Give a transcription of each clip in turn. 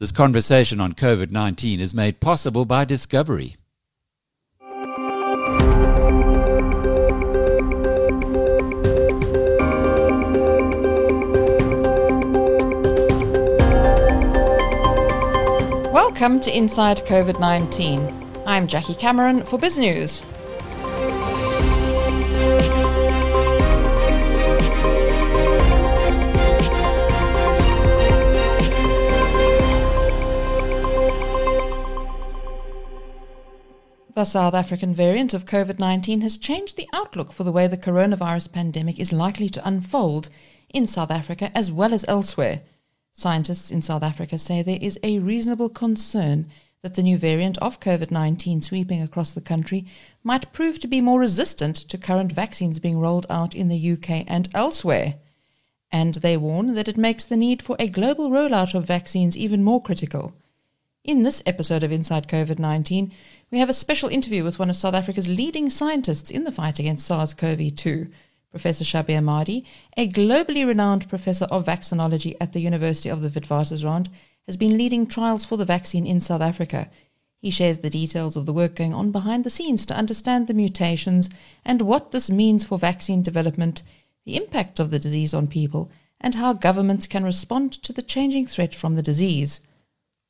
This conversation on COVID-19 is made possible by Discovery. Welcome to Inside COVID-19. I'm Jackie Cameron for Biz News. The South African variant of COVID-19 has changed the outlook for the way the coronavirus pandemic is likely to unfold in South Africa as well as elsewhere. Scientists in South Africa say there is a reasonable concern that the new variant of COVID-19 sweeping across the country might prove to be more resistant to current vaccines being rolled out in the UK and elsewhere. And they warn that it makes the need for a global rollout of vaccines even more critical. In this episode of Inside COVID-19, we have a special interview with one of South Africa's leading scientists in the fight against SARS-CoV-2, Professor Shabir Madhi, a globally renowned professor of vaccinology at the University of the Witwatersrand, has been leading trials for the vaccine in South Africa. He shares the details of the work going on behind the scenes to understand the mutations and what this means for vaccine development, the impact of the disease on people, and how governments can respond to the changing threat from the disease.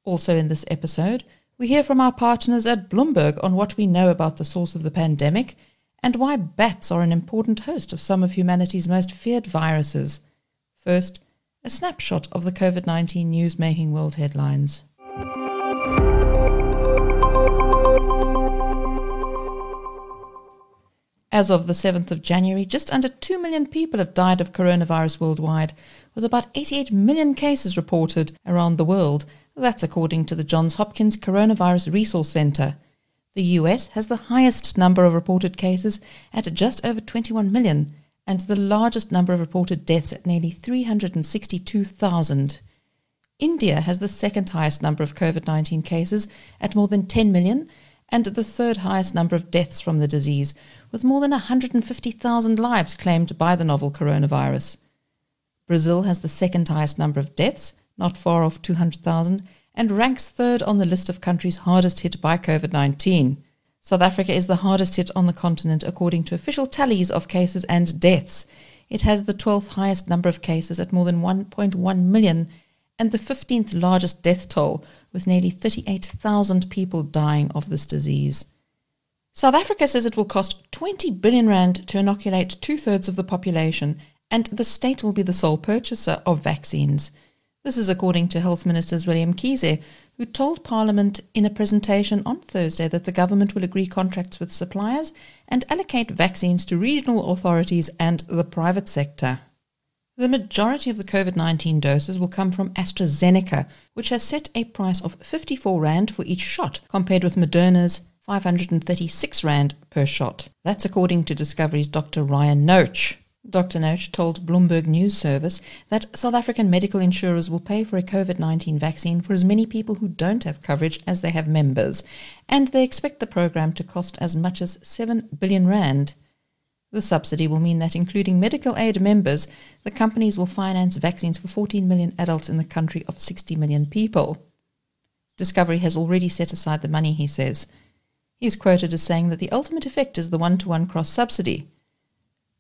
Also in this episode, we hear from our partners at Bloomberg on what we know about the source of the pandemic and why bats are an important host of some of humanity's most feared viruses. First, a snapshot of the COVID-19 news making world headlines. As of the 7th of January, just under 2 million people have died of coronavirus worldwide, with about 88 million cases reported around the world. That's according to the Johns Hopkins Coronavirus Resource Center. The US has the highest number of reported cases at just over 21 million and the largest number of reported deaths at nearly 362,000. India has the second highest number of COVID-19 cases at more than 10 million and the third highest number of deaths from the disease, with more than 150,000 lives claimed by the novel coronavirus. Brazil has the second highest number of deaths, not far off 200,000, and ranks third on the list of countries hardest hit by COVID-19. South Africa is the hardest hit on the continent according to official tallies of cases and deaths. It has the 12th highest number of cases at more than 1.1 million and the 15th largest death toll, with nearly 38,000 people dying of this disease. South Africa says it will cost 20 billion rand to inoculate two-thirds of the population, and the state will be the sole purchaser of vaccines. This is according to Health Minister William Kieser, who told Parliament in a presentation on Thursday that the government will agree contracts with suppliers and allocate vaccines to regional authorities and the private sector. The majority of the COVID-19 doses will come from AstraZeneca, which has set a price of 54 Rand for each shot, compared with Moderna's 536 Rand per shot. That's according to Discovery's Dr. Ryan Noach. Dr. Noach told Bloomberg News Service that South African medical insurers will pay for a COVID-19 vaccine for as many people who don't have coverage as they have members, and they expect the program to cost as much as 7 billion rand. The subsidy will mean that including medical aid members, the companies will finance vaccines for 14 million adults in the country of 60 million people. Discovery has already set aside the money, he says. He is quoted as saying that the ultimate effect is the one-to-one cross-subsidy.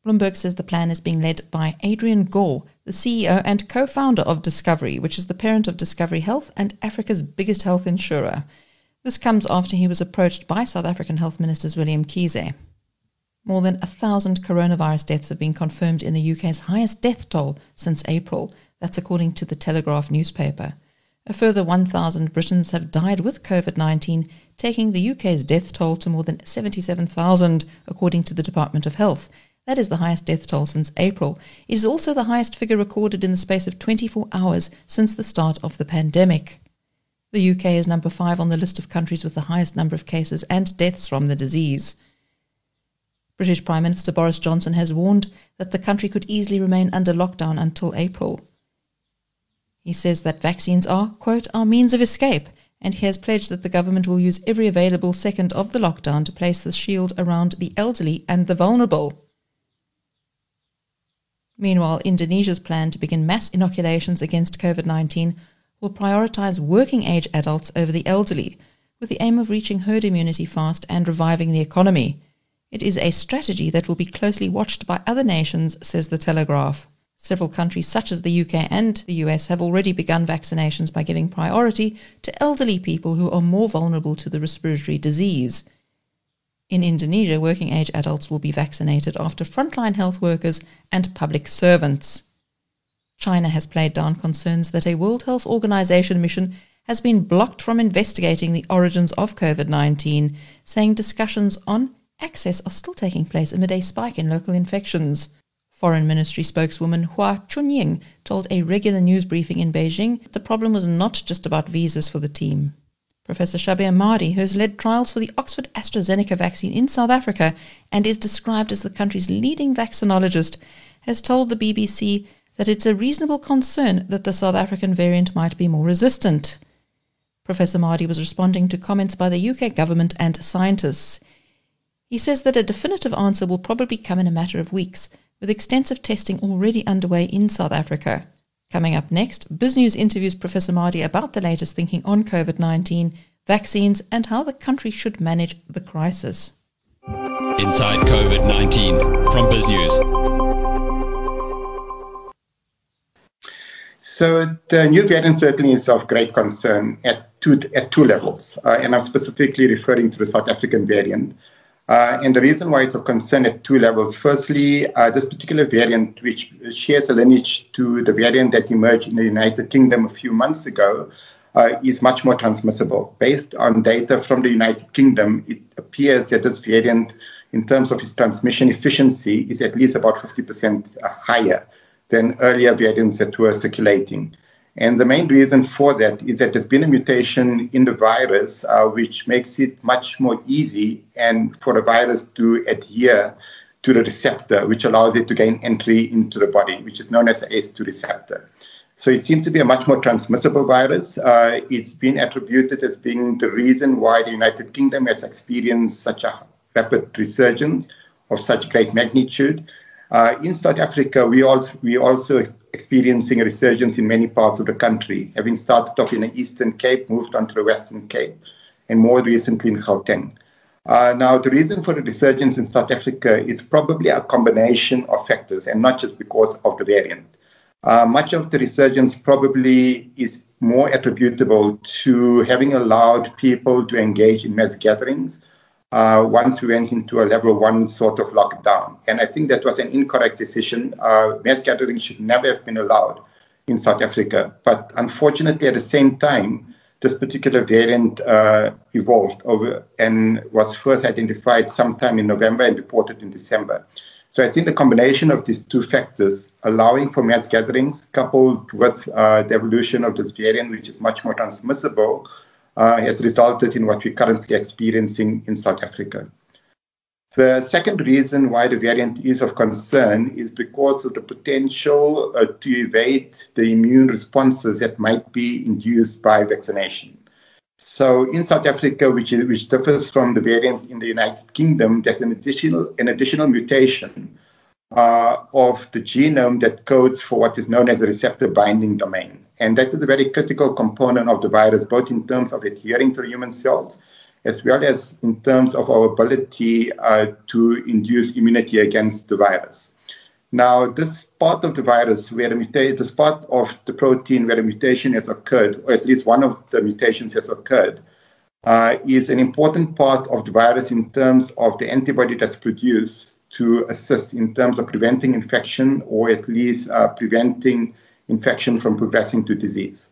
Bloomberg says the plan is being led by Adrian Gore, the CEO and co-founder of Discovery, which is the parent of Discovery Health and Africa's biggest health insurer. This comes after he was approached by South African Health Minister William Kieser. More than 1,000 coronavirus deaths have been confirmed in the UK's highest death toll since April. That's according to the Telegraph newspaper. A further 1,000 Britons have died with COVID-19, taking the UK's death toll to more than 77,000, according to the Department of Health. That is the highest death toll since April. It is also the highest figure recorded in the space of 24 hours since the start of the pandemic. The UK is number 5 on the list of countries with the highest number of cases and deaths from the disease. British Prime Minister Boris Johnson has warned that the country could easily remain under lockdown until April. He says that vaccines are, quote, our means of escape, and he has pledged that the government will use every available second of the lockdown to place the shield around the elderly and the vulnerable. Meanwhile, Indonesia's plan to begin mass inoculations against COVID-19 will prioritise working-age adults over the elderly, with the aim of reaching herd immunity fast and reviving the economy. It is a strategy that will be closely watched by other nations, says The Telegraph. Several countries such as the UK and the US have already begun vaccinations by giving priority to elderly people who are more vulnerable to the respiratory disease. In Indonesia, working-age adults will be vaccinated after frontline health workers and public servants. China has played down concerns that a World Health Organization mission has been blocked from investigating the origins of COVID-19, saying discussions on access are still taking place amid a spike in local infections. Foreign Ministry spokeswoman Hua Chunying told a regular news briefing in Beijing that the problem was not just about visas for the team. Professor Shabir Madhi, who has led trials for the Oxford-AstraZeneca vaccine in South Africa and is described as the country's leading vaccinologist, has told the BBC that it's a reasonable concern that the South African variant might be more resistant. Professor Madhi was responding to comments by the UK government and scientists. He says that a definitive answer will probably come in a matter of weeks, with extensive testing already underway in South Africa. Coming up next, BizNews interviews Professor Madhi about the latest thinking on COVID-19, vaccines, and how the country should manage the crisis. Inside COVID-19 from BizNews. So the new variant certainly is of great concern at two levels, and I'm specifically referring to the South African variant. And the reason why it's of concern at two levels. Firstly, this particular variant, which shares a lineage to the variant that emerged in the United Kingdom a few months ago, is much more transmissible. Based on data from the United Kingdom, it appears that this variant, in terms of its transmission efficiency, is at least about 50% higher than earlier variants that were circulating. And the main reason for that is that there's been a mutation in the virus which makes it much more easy and for the virus to adhere to the receptor, which allows it to gain entry into the body, which is known as the ACE2 receptor. So it seems to be a much more transmissible virus. It's been attributed as being the reason why the United Kingdom has experienced such a rapid resurgence of such great magnitude. In South Africa, we also experiencing a resurgence in many parts of the country, having started off in the Eastern Cape, moved on to the Western Cape, and more recently in Gauteng. Now, the reason for the resurgence in South Africa is probably a combination of factors, and not just because of the variant. Much of the resurgence probably is more attributable to having allowed people to engage in mass gatherings once we went into a level one sort of lockdown. And I think that was an incorrect decision. Mass gathering should never have been allowed in South Africa. But unfortunately, at the same time, this particular variant evolved over and was first identified sometime in November and reported in December. So I think the combination of these two factors, allowing for mass gatherings, coupled with the evolution of this variant, which is much more transmissible, has resulted in what we're currently experiencing in South Africa. The second reason why the variant is of concern is because of the potential to evade the immune responses that might be induced by vaccination. So in South Africa, which differs from the variant in the United Kingdom, there's an additional mutation of the genome that codes for what is known as a receptor binding domain. And that is a very critical component of the virus, both in terms of adhering to human cells, as well as in terms of our ability to induce immunity against the virus. Now, this part of the virus, this part of the protein where a mutation has occurred, or at least one of the mutations has occurred, is an important part of the virus in terms of the antibody that's produced to assist in terms of preventing infection, or at least preventing infection from progressing to disease.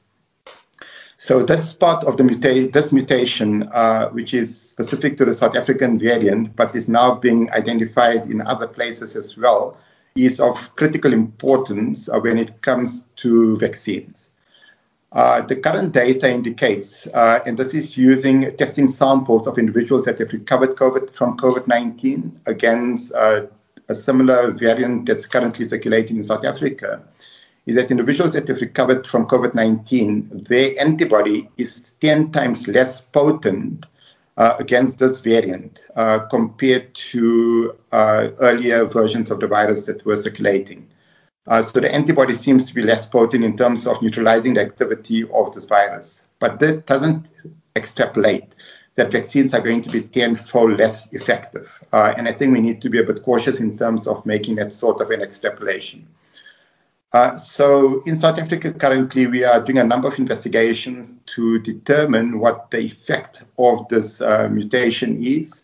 So that's part of the mutation, which is specific to the South African variant, but is now being identified in other places as well, is of critical importance when it comes to vaccines. The current data indicates, and this is using testing samples of individuals that have recovered from COVID-19 against a similar variant that's currently circulating in South Africa, is that individuals that have recovered from COVID-19, their antibody is 10 times less potent against this variant compared to earlier versions of the virus that were circulating. So the antibody seems to be less potent in terms of neutralizing the activity of this virus. But that doesn't extrapolate that vaccines are going to be tenfold less effective. And I think we need to be a bit cautious in terms of making that sort of an extrapolation. So in South Africa currently, we are doing a number of investigations to determine what the effect of this mutation is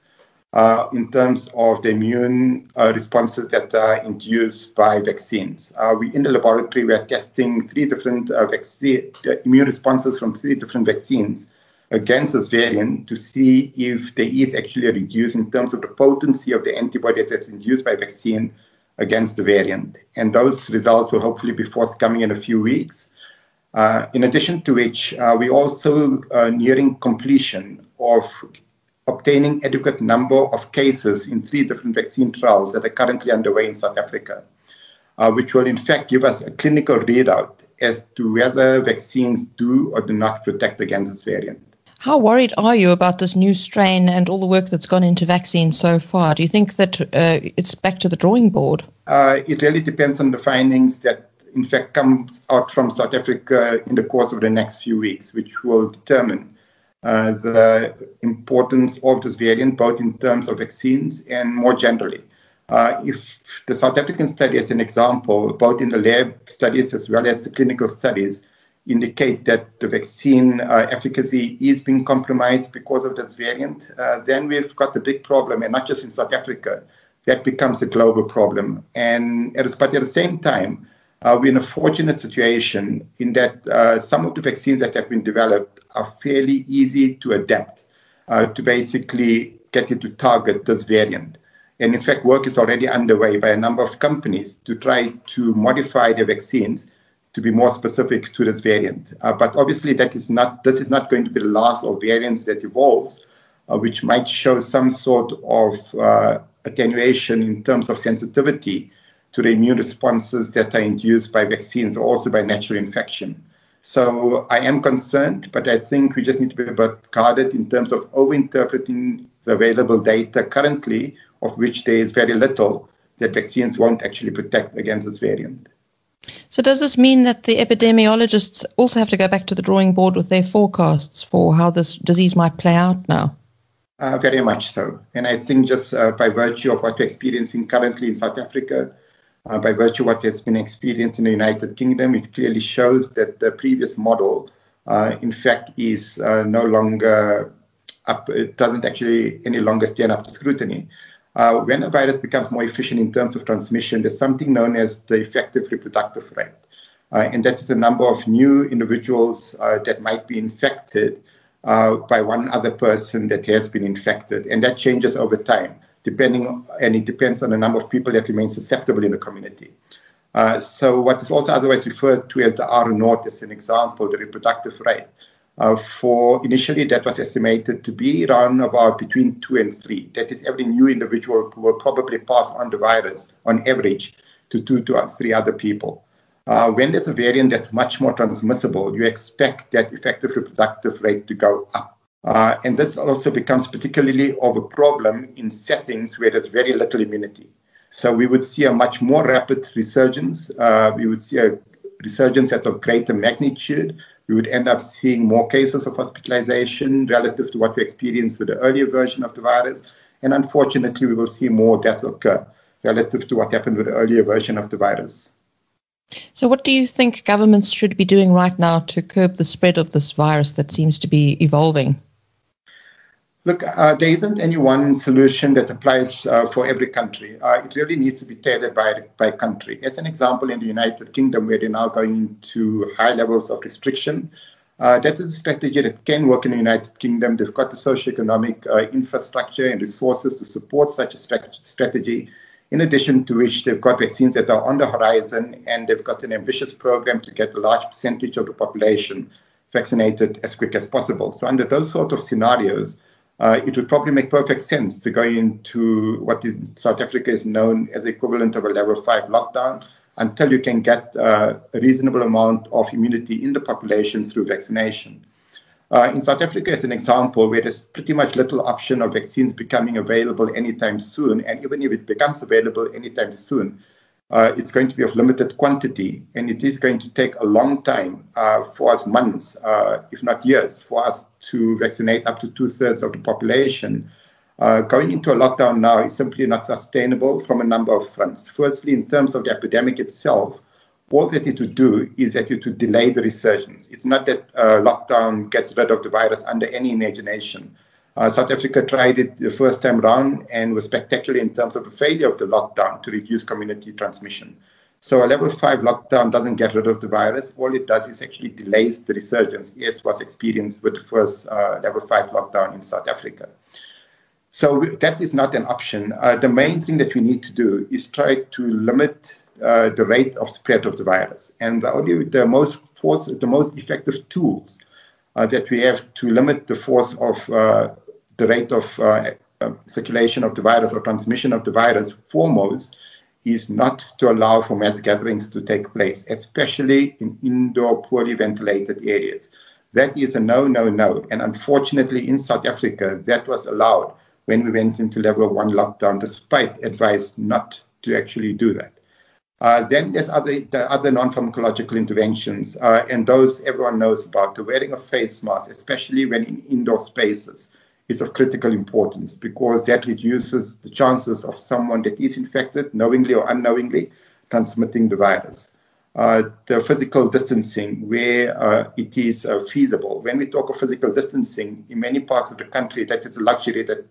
in terms of the immune responses that are induced by vaccines. In the laboratory, we are testing three different immune responses from three different vaccines against this variant to see if there is actually a reduction in terms of the potency of the antibody that's induced by vaccine against the variant. And those results will hopefully be forthcoming in a few weeks. In addition to which, we also are nearing completion of obtaining adequate number of cases in three different vaccine trials that are currently underway in South Africa, which will in fact give us a clinical readout as to whether vaccines do or do not protect against this variant. How worried are you about this new strain and all the work that's gone into vaccines so far? Do you think that it's back to the drawing board? It really depends on the findings that, in fact, comes out from South Africa in the course of the next few weeks, which will determine the importance of this variant, both in terms of vaccines and more generally. If the South African study, as an example, both in the lab studies as well as the clinical studies, indicate that the vaccine efficacy is being compromised because of this variant, then we've got the big problem, and not just in South Africa. That becomes a global problem. But at the same time, we're in a fortunate situation in that some of the vaccines that have been developed are fairly easy to adapt to basically get it to target this variant. And in fact, work is already underway by a number of companies to try to modify their vaccines to be more specific to this variant. But obviously, this is not going to be the last of variants that evolves, which might show some sort of attenuation in terms of sensitivity to the immune responses that are induced by vaccines or also by natural infection. So I am concerned, but I think we just need to be a bit guarded in terms of overinterpreting the available data currently, of which there is very little that vaccines won't actually protect against this variant. So does this mean that the epidemiologists also have to go back to the drawing board with their forecasts for how this disease might play out now? Very much so. And I think just by virtue of what we're experiencing currently in South Africa, by virtue of what has been experienced in the United Kingdom, it clearly shows that the previous model, in fact, is no longer up, it doesn't actually any longer stand up to scrutiny. When a virus becomes more efficient in terms of transmission, there's something known as the effective reproductive rate. And that is the number of new individuals that might be infected by one other person that has been infected. And that changes over time, and it depends on the number of people that remain susceptible in the community. So what is also otherwise referred to as the R0 as an example, the reproductive rate. Initially, that was estimated to be around about between 2 and 3. That is, every new individual will probably pass on the virus on average to 2 to 3 other people. When there's a variant that's much more transmissible, you expect that effective reproductive rate to go up. And this also becomes particularly of a problem in settings where there's very little immunity. So we would see a much more rapid resurgence. We would see a resurgence at a greater magnitude. We would end up seeing more cases of hospitalization relative to what we experienced with the earlier version of the virus. And unfortunately, we will see more deaths occur relative to what happened with the earlier version of the virus. So what do you think governments should be doing right now to curb the spread of this virus that seems to be evolving? Look, there isn't any one solution that applies for every country. It really needs to be tailored by country. As an example, in the United Kingdom, where they're now going into high levels of restriction, that is a strategy that can work in the United Kingdom. They've got the socioeconomic infrastructure and resources to support such a strategy, in addition to which they've got vaccines that are on the horizon, and they've got an ambitious program to get a large percentage of the population vaccinated as quick as possible. So under those sort of scenarios, it would probably make perfect sense to go into what is South Africa is known as the equivalent of a level 5 lockdown until you can get a reasonable amount of immunity in the population through vaccination. In South Africa, as an example, where there's pretty much little option of vaccines becoming available anytime soon, and even if it becomes available anytime soon, It's going to be of limited quantity, and it is going to take a long time, for us, months, if not years, for us to vaccinate up to 2/3 of the population. Going into a lockdown now is simply not sustainable from a number of fronts. Firstly, in terms of the epidemic itself, all that it would do is that it would delay the resurgence. It's not that lockdown gets rid of the virus under any imagination. South Africa tried it the first time round and was spectacular in terms of the failure of the lockdown to reduce community transmission. So a level 5 lockdown doesn't get rid of the virus. All it does is actually delays the resurgence, as was experienced with the first level 5 lockdown in South Africa. So that is not an option. The main thing that we need to do is try to limit the rate of spread of the virus. And the most effective tools that we have to limit the force of the rate of circulation of the virus or transmission of the virus, foremost, is not to allow for mass gatherings to take place, especially in indoor, poorly ventilated areas. That is a no, no, no. And unfortunately, in South Africa, that was allowed when we went into level 1 lockdown, despite advice not to actually do that. Then there's the other non-pharmacological interventions, and those everyone knows about. The wearing of face masks, especially when in indoor spaces, is of critical importance because that reduces the chances of someone that is infected, knowingly or unknowingly, transmitting the virus. The physical distancing where it is feasible. When we talk of physical distancing, in many parts of the country, that is a luxury that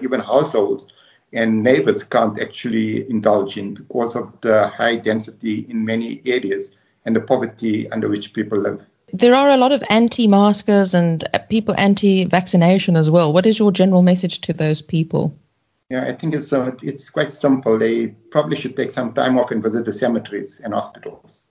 even households and neighbors can't actually indulge in because of the high density in many areas and the poverty under which people live. There are a lot of anti-maskers and people anti-vaccination as well. What is your general message to those people? Yeah, I think it's quite simple. They probably should take some time off and visit the cemeteries and hospitals.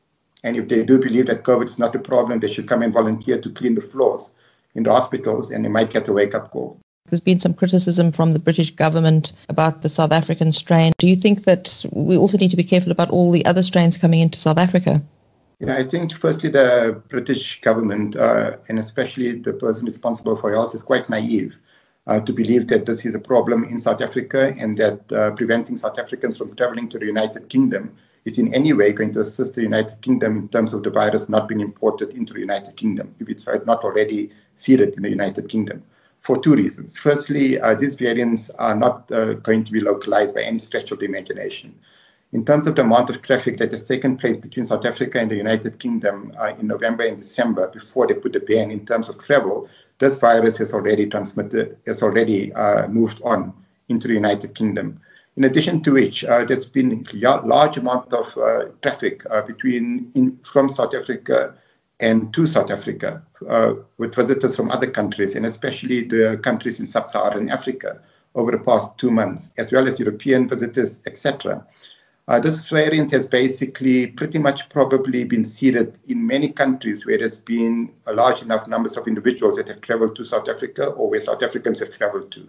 And if they do believe that COVID is not a problem, they should come and volunteer to clean the floors in the hospitals, and they might get a wake-up call. There's been some criticism from the British government about the South African strain. Do you think that we also need to be careful about all the other strains coming into South Africa? Yeah, I think firstly the British government, and especially the person responsible for health, is quite naive to believe that this is a problem in South Africa and that preventing South Africans from travelling to the United Kingdom is in any way going to assist the United Kingdom in terms of the virus not being imported into the United Kingdom, if it's not already seeded in the United Kingdom. For two reasons. Firstly, these variants are not going to be localized by any stretch of the imagination. In terms of the amount of traffic that has taken place between South Africa and the United Kingdom in November and December, before they put a ban in terms of travel, this virus has already moved on into the United Kingdom. In addition to which, there's been a large amount of traffic from South Africa and to South Africa with visitors from other countries, and especially the countries in sub-Saharan Africa over the past 2 months, as well as European visitors, etc. This variant has basically pretty much probably been seeded in many countries where there's been a large enough numbers of individuals that have traveled to South Africa or where South Africans have traveled to.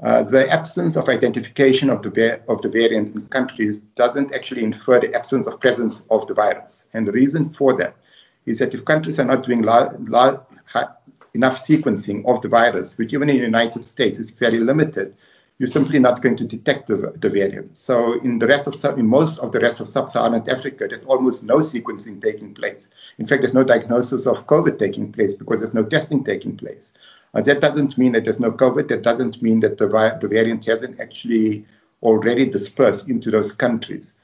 The absence of identification of the variant in countries doesn't actually infer the absence of presence of the virus. And the reason for that is that if countries are not doing enough sequencing of the virus, which even in the United States is very limited, you're simply not going to detect the variant. So in most of the rest of sub-Saharan Africa, there's almost no sequencing taking place. In fact, there's no diagnosis of COVID taking place because there's no testing taking place. That doesn't mean that there's no COVID. That doesn't mean that the variant hasn't actually already dispersed into those countries.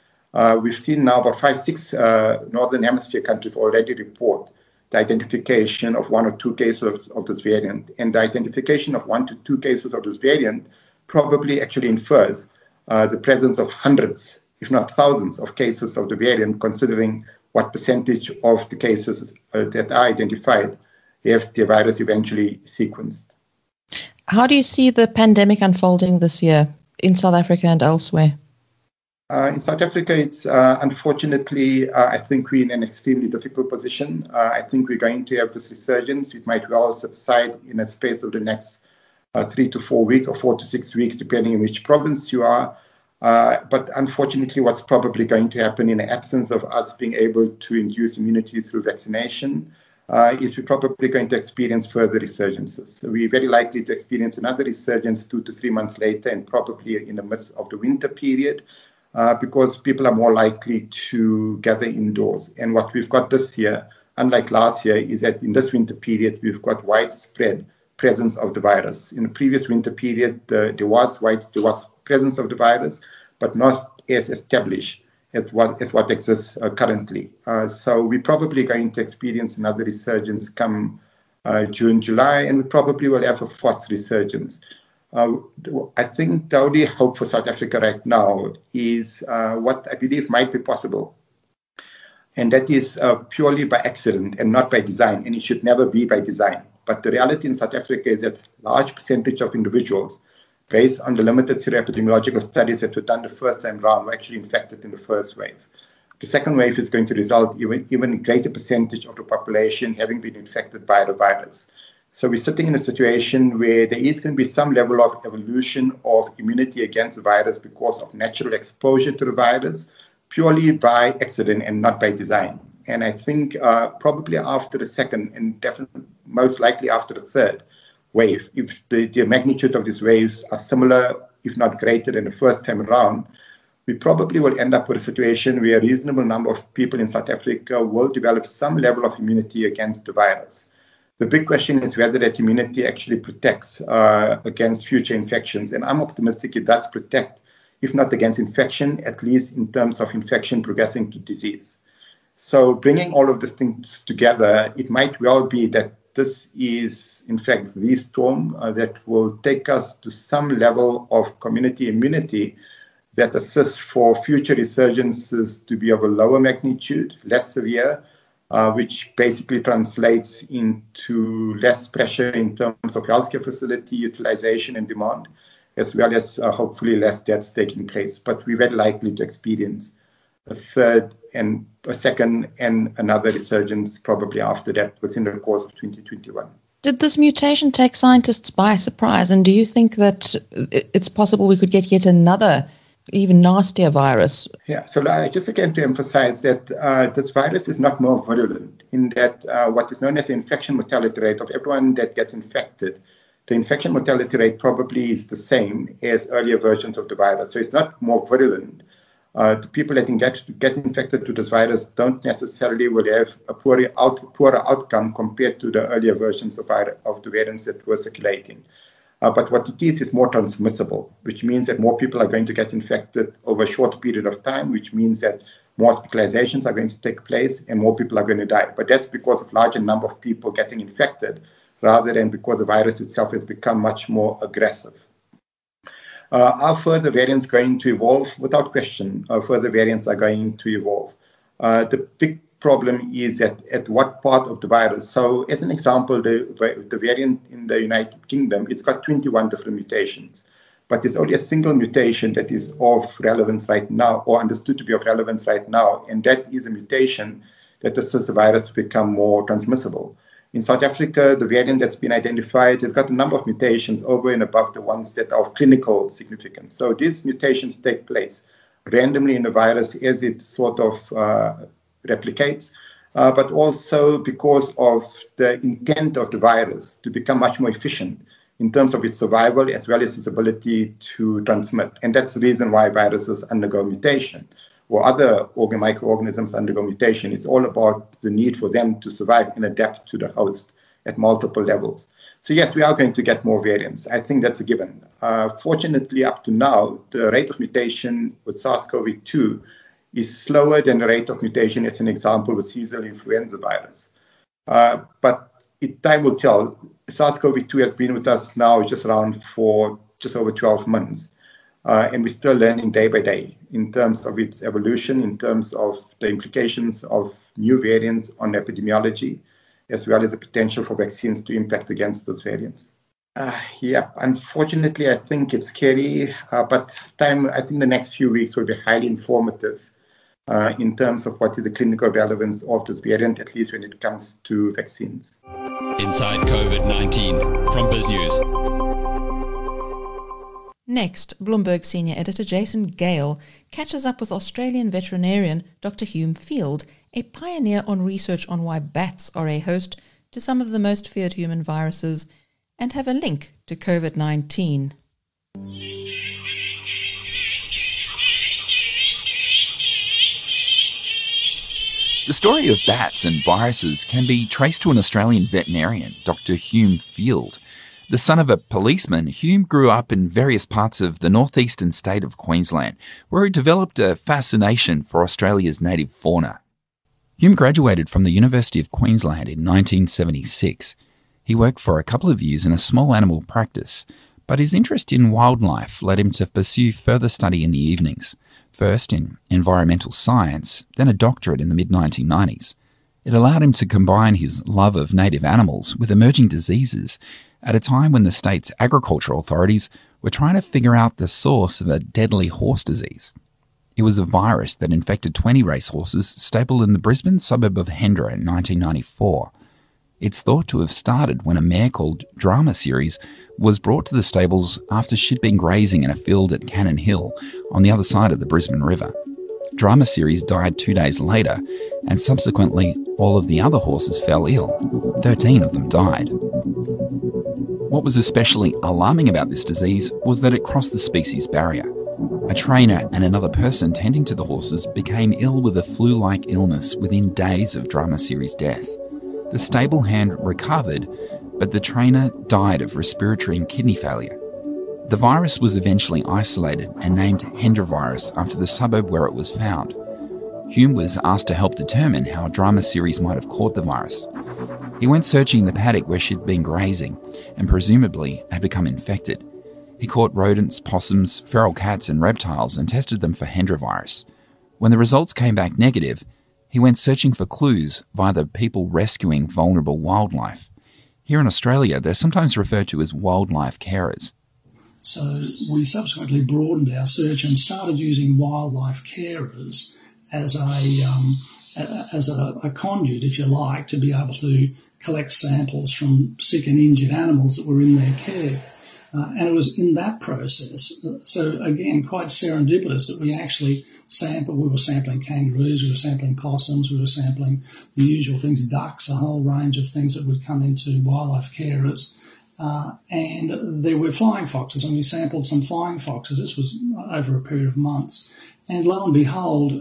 We've seen now about 5-6 Northern Hemisphere countries already report the identification of 1 or 2 cases of this variant. And the identification of 1 to 2 cases of this variant probably actually infers the presence of hundreds, if not thousands, of cases of the variant, considering what percentage of the cases that are identified have the virus eventually sequenced. How do you see the pandemic unfolding this year in South Africa and elsewhere? In South Africa, it's unfortunately, I think we're in an extremely difficult position. I think we're going to have this resurgence. It might well subside in a space of the next 3 to 4 weeks or 4 to 6 weeks, depending on which province you are. But unfortunately, what's probably going to happen in the absence of us being able to induce immunity through vaccination is we're probably going to experience further resurgences. So we're very likely to experience another resurgence 2 to 3 months later and probably in the midst of the winter period. because people are more likely to gather indoors. And what we've got this year, unlike last year, is that in this winter period, we've got widespread presence of the virus. In the previous winter period, there was presence of the virus, but not as established as what exists currently. So we're probably going to experience another resurgence come June, July, and we probably will have a fourth resurgence. I think the only hope for South Africa right now is what I believe might be possible. And that is purely by accident and not by design, and it should never be by design. But the reality in South Africa is that a large percentage of individuals, based on the limited seroepidemiological studies that were done the first time round, were actually infected in the first wave. The second wave is going to result even greater percentage of the population having been infected by the virus. So we're sitting in a situation where there is going to be some level of evolution of immunity against the virus because of natural exposure to the virus, purely by accident and not by design. And I think probably after the second, and definitely most likely after the third wave, if the magnitude of these waves are similar, if not greater than the first time around, we probably will end up with a situation where a reasonable number of people in South Africa will develop some level of immunity against the virus. The big question is whether that immunity actually protects against future infections. And I'm optimistic it does protect, if not against infection, at least in terms of infection progressing to disease. So bringing all of these things together, it might well be that this is, in fact, the storm that will take us to some level of community immunity that assists for future resurgences to be of a lower magnitude, less severe, which basically translates into less pressure in terms of healthcare facility utilization and demand, as well as hopefully less deaths taking place. But we're very likely to experience a third and a second and another resurgence probably after that within the course of 2021. Did this mutation take scientists by surprise? And do you think that it's possible we could get yet another, even nastier virus? Yeah, so just again to emphasize that this virus is not more virulent in that what is known as the infection mortality rate of everyone that gets infected, the infection mortality rate probably is the same as earlier versions of the virus. So it's not more virulent. The people that get infected with this virus don't necessarily will have a poorer outcome compared to the earlier versions of the variants that were circulating. But what it is more transmissible, which means that more people are going to get infected over a short period of time, which means that more hospitalizations are going to take place and more people are going to die. But that's because of larger number of people getting infected rather than because the virus itself has become much more aggressive. Are further variants going to evolve? Without question, further variants are going to evolve. The big problem is at what part of the virus. So as an example, the variant in the United Kingdom, it's got 21 different mutations, but there's only a single mutation that is of relevance right now or understood to be of relevance right now. And that is a mutation that assists the virus to become more transmissible. In South Africa, the variant that's been identified has got a number of mutations over and above the ones that are of clinical significance. So these mutations take place randomly in the virus as it sort of replicates, but also because of the intent of the virus to become much more efficient in terms of its survival as well as its ability to transmit. And that's the reason why viruses undergo mutation or other microorganisms undergo mutation. It's all about the need for them to survive and adapt to the host at multiple levels. So yes, we are going to get more variants. I think that's a given. Fortunately, up to now, the rate of mutation with SARS-CoV-2 is slower than the rate of mutation, as an example, with seasonal influenza virus. But time will tell. SARS-CoV-2 has been with us now just around for just over 12 months. And we're still learning day by day in terms of its evolution, in terms of the implications of new variants on epidemiology, as well as the potential for vaccines to impact against those variants. Unfortunately, I think it's scary, but I think the next few weeks will be highly informative in terms of what is the clinical relevance of this variant, at least when it comes to vaccines. Inside COVID-19 from BizNews. Next, Bloomberg senior editor Jason Gale catches up with Australian veterinarian Dr. Hume Field, a pioneer on research on why bats are a host to some of the most feared human viruses and have a link to COVID-19. The story of bats and viruses can be traced to an Australian veterinarian, Dr. Hume Field. The son of a policeman, Hume grew up in various parts of the northeastern state of Queensland, where he developed a fascination for Australia's native fauna. Hume graduated from the University of Queensland in 1976. He worked for a couple of years in a small animal practice, but his interest in wildlife led him to pursue further study in the evenings, first in environmental science, then a doctorate in the mid-1990s. It allowed him to combine his love of native animals with emerging diseases at a time when the state's agricultural authorities were trying to figure out the source of a deadly horse disease. It was a virus that infected 20 racehorses stabled in the Brisbane suburb of Hendra in 1994. It's thought to have started when a mare called Drama Series was brought to the stables after she'd been grazing in a field at Cannon Hill on the other side of the Brisbane River. Drama Series died 2 days later, and subsequently all of the other horses fell ill. 13 of them died. What was especially alarming about this disease was that it crossed the species barrier. A trainer and another person tending to the horses became ill with a flu-like illness within days of Drama Series' death. The stable hand recovered, but the trainer died of respiratory and kidney failure. The virus was eventually isolated and named Hendra virus after the suburb where it was found. Hume was asked to help determine how Drama Series might have caught the virus. He went searching the paddock where she'd been grazing and presumably had become infected. He caught rodents, possums, feral cats and reptiles and tested them for Hendra virus. When the results came back negative, he went searching for clues via the people rescuing vulnerable wildlife. Here in Australia, they're sometimes referred to as wildlife carers. So we subsequently broadened our search and started using wildlife carers as a conduit, if you like, to be able to collect samples from sick and injured animals that were in their care. And it was in that process, so again, quite serendipitous that we actually sampled. We were sampling kangaroos, we were sampling possums, we were sampling the usual things, ducks, a whole range of things that would come into wildlife carers. And there were flying foxes, and we sampled some flying foxes. This was over a period of months. And lo and behold,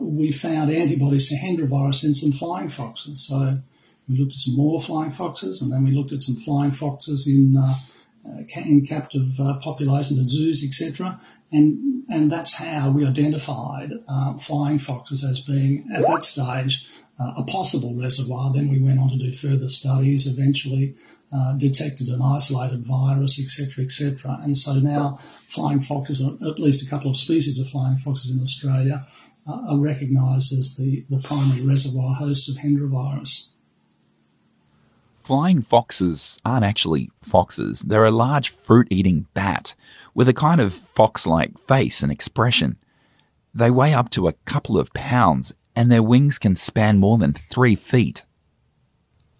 we found antibodies to Hendra virus in some flying foxes. So we looked at some more flying foxes, and then we looked at some flying foxes in captive populations at zoos, etc. And that's how we identified flying foxes as being, at that stage, a possible reservoir. Then we went on to do further studies, eventually detected an isolated virus, etc., etc. And so now flying foxes, or at least a couple of species of flying foxes in Australia, are recognised as the primary reservoir hosts of Hendra virus. Flying foxes aren't actually foxes. They're a large fruit-eating bat with a kind of fox-like face and expression. They weigh up to a couple of pounds, and their wings can span more than 3 feet.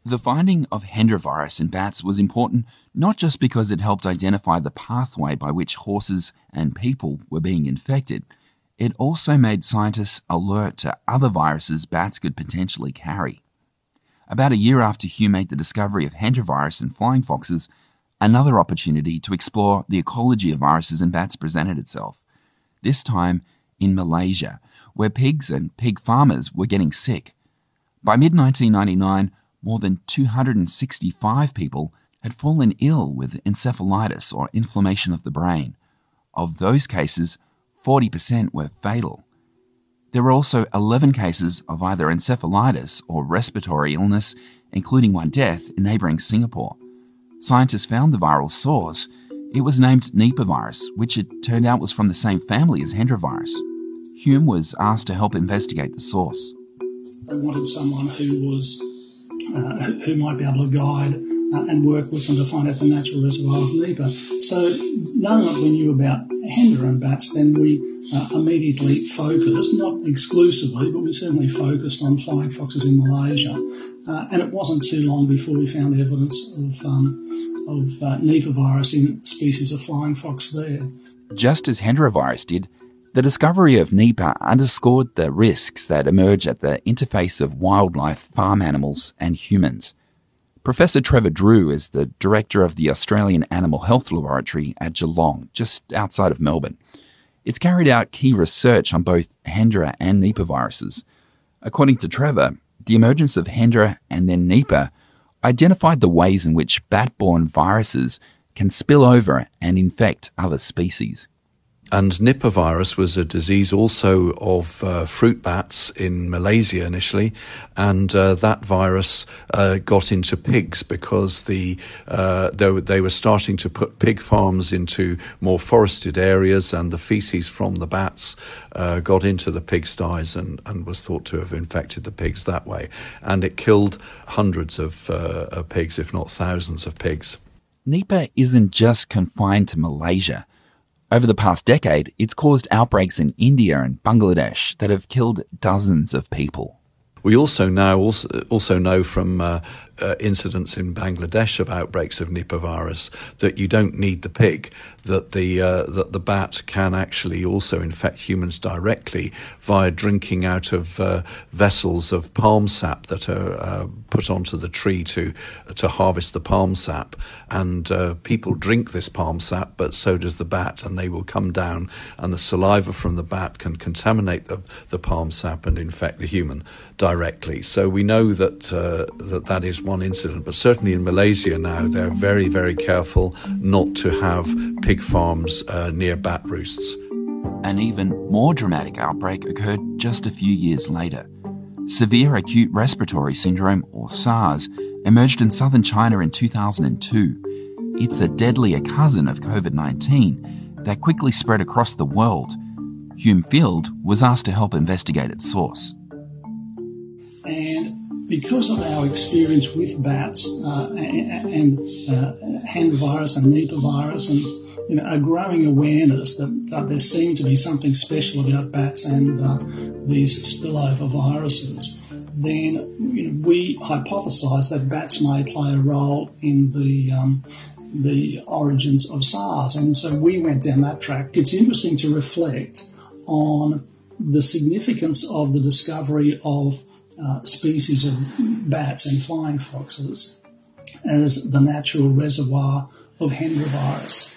The finding of Hendra virus in bats was important not just because it helped identify the pathway by which horses and people were being infected. It also made scientists alert to other viruses bats could potentially carry. About a year after Hume made the discovery of Hendra virus in flying foxes, another opportunity to explore the ecology of viruses in bats presented itself, this time in Malaysia, where pigs and pig farmers were getting sick. By mid-1999, more than 265 people had fallen ill with encephalitis or inflammation of the brain. Of those cases, 40% were fatal. There were also 11 cases of either encephalitis or respiratory illness, including one death in neighbouring Singapore. Scientists found the viral source. It was named Nipah virus, which it turned out was from the same family as Hendra virus. Hume was asked to help investigate the source. They wanted someone who might be able to guide and work with them to find out the natural reservoir of Nipah. So knowing what we knew about Hendra and bats, then we immediately focused, not exclusively, but we certainly focused on flying foxes in Malaysia. And it wasn't too long before we found the evidence of Nipah virus in species of flying fox there. Just as Hendra virus did, the discovery of Nipah underscored the risks that emerge at the interface of wildlife, farm animals and humans. Professor Trevor Drew is the director of the Australian Animal Health Laboratory at Geelong, just outside of Melbourne. It's carried out key research on both Hendra and Nipah viruses. According to Trevor, the emergence of Hendra and then Nipah identified the ways in which bat-borne viruses can spill over and infect other species. And Nipah virus was a disease also of fruit bats in Malaysia initially, and that virus got into pigs because they were starting to put pig farms into more forested areas, and the feces from the bats got into the pigsties and was thought to have infected the pigs that way. And it killed hundreds of pigs, if not thousands of pigs. Nipah isn't just confined to Malaysia. Over the past decade, it's caused outbreaks in India and Bangladesh that have killed dozens of people. We also now also know from incidents in Bangladesh of outbreaks of Nipah virus that you don't need the pig, that the bat can actually also infect humans directly via drinking out of vessels of palm sap that are put onto the tree to harvest the palm sap. And people drink this palm sap, but so does the bat, and they will come down, and the saliva from the bat can contaminate the palm sap and infect the human directly. So we know that is one incident, but certainly in Malaysia now they're very, very careful not to have pig farms near bat roosts. An even more dramatic outbreak occurred just a few years later. Severe acute respiratory syndrome, or SARS, emerged in southern China in 2002. It's a deadlier cousin of COVID-19 that quickly spread across the world. Hume Field was asked to help investigate its source. And because of our experience with bats and Hendra virus and Nipah virus, and a growing awareness that there seemed to be something special about bats and these spillover viruses, then we hypothesised that bats may play a role in the origins of SARS, and so we went down that track. It's interesting to reflect on the significance of the discovery of species of bats and flying foxes as the natural reservoir of Hendra virus,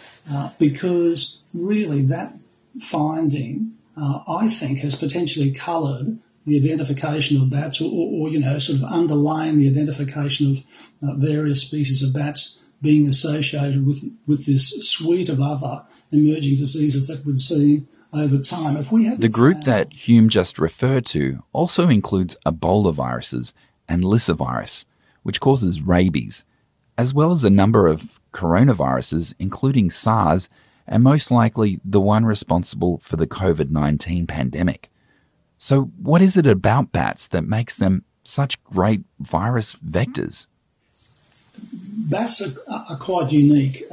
because really that finding, I think, has potentially coloured the identification of bats, or sort of underlying the identification of various species of bats being associated with this suite of other emerging diseases that we've seen over time. The group that Hume just referred to also includes Ebola viruses and Lyssavirus, which causes rabies, as well as a number of coronaviruses, including SARS, and most likely the one responsible for the COVID-19 pandemic. So what is it about bats that makes them such great virus vectors? Bats are quite unique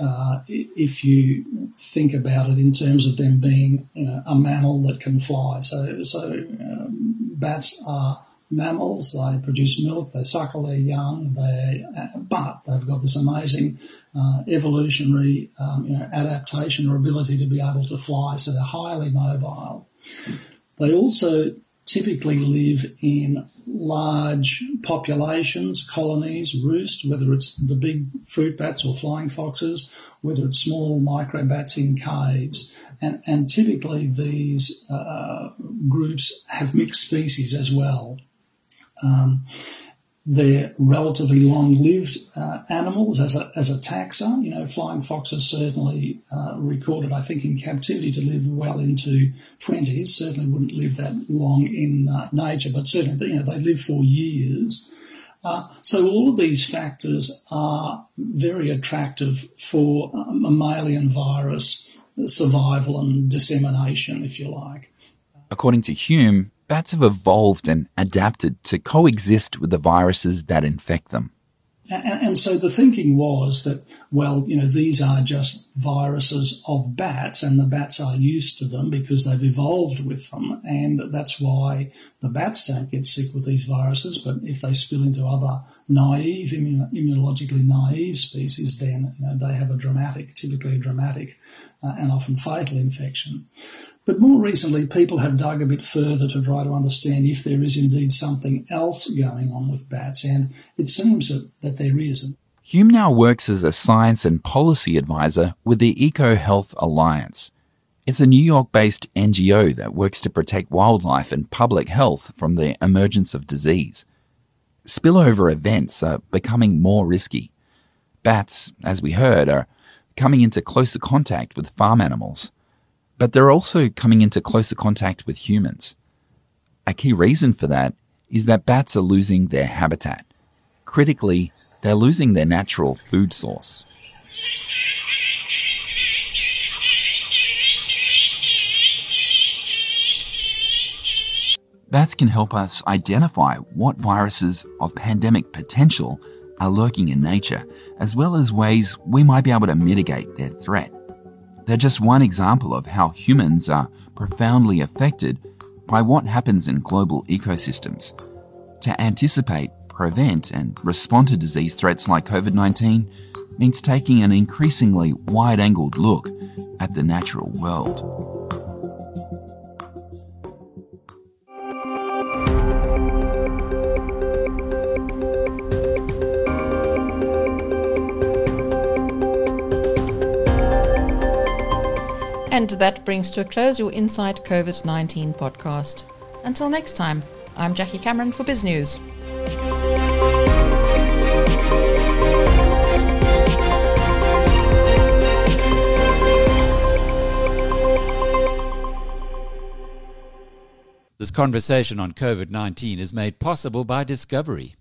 if you think about it in terms of them being a mammal that can fly. So bats are mammals. They produce milk, they suckle their young, but they've got this amazing evolutionary adaptation or ability to be able to fly, so they're highly mobile. They also typically live in large populations, colonies, roosts, whether it's the big fruit bats or flying foxes, whether it's small microbats in caves. And typically these groups have mixed species as well. They're relatively long-lived animals as a taxa. Flying foxes certainly recorded, I think, in captivity to live well into 20s. Certainly wouldn't live that long in nature, but certainly they live for years. So all of these factors are very attractive for mammalian virus survival and dissemination, if you like. According to Hume, bats have evolved and adapted to coexist with the viruses that infect them. And so the thinking was that, these are just viruses of bats, and the bats are used to them because they've evolved with them, and that's why the bats don't get sick with these viruses. But if they spill into other immunologically naive species, then they have typically a dramatic and often fatal infection. But more recently, people have dug a bit further to try to understand if there is indeed something else going on with bats, and it seems that there isn't. Hume now works as a science and policy advisor with the EcoHealth Alliance. It's a New York-based NGO that works to protect wildlife and public health from the emergence of disease. Spillover events are becoming more risky. Bats, as we heard, are coming into closer contact with farm animals. But they're also coming into closer contact with humans. A key reason for that is that bats are losing their habitat. Critically, they're losing their natural food source. Bats can help us identify what viruses of pandemic potential are lurking in nature, as well as ways we might be able to mitigate their threat. They're just one example of how humans are profoundly affected by what happens in global ecosystems. To anticipate, prevent, and respond to disease threats like COVID-19 means taking an increasingly wide-angled look at the natural world. And that brings to a close your Inside COVID-19 podcast. Until next time, I'm Jackie Cameron for Biz News. This conversation on COVID-19 is made possible by Discovery.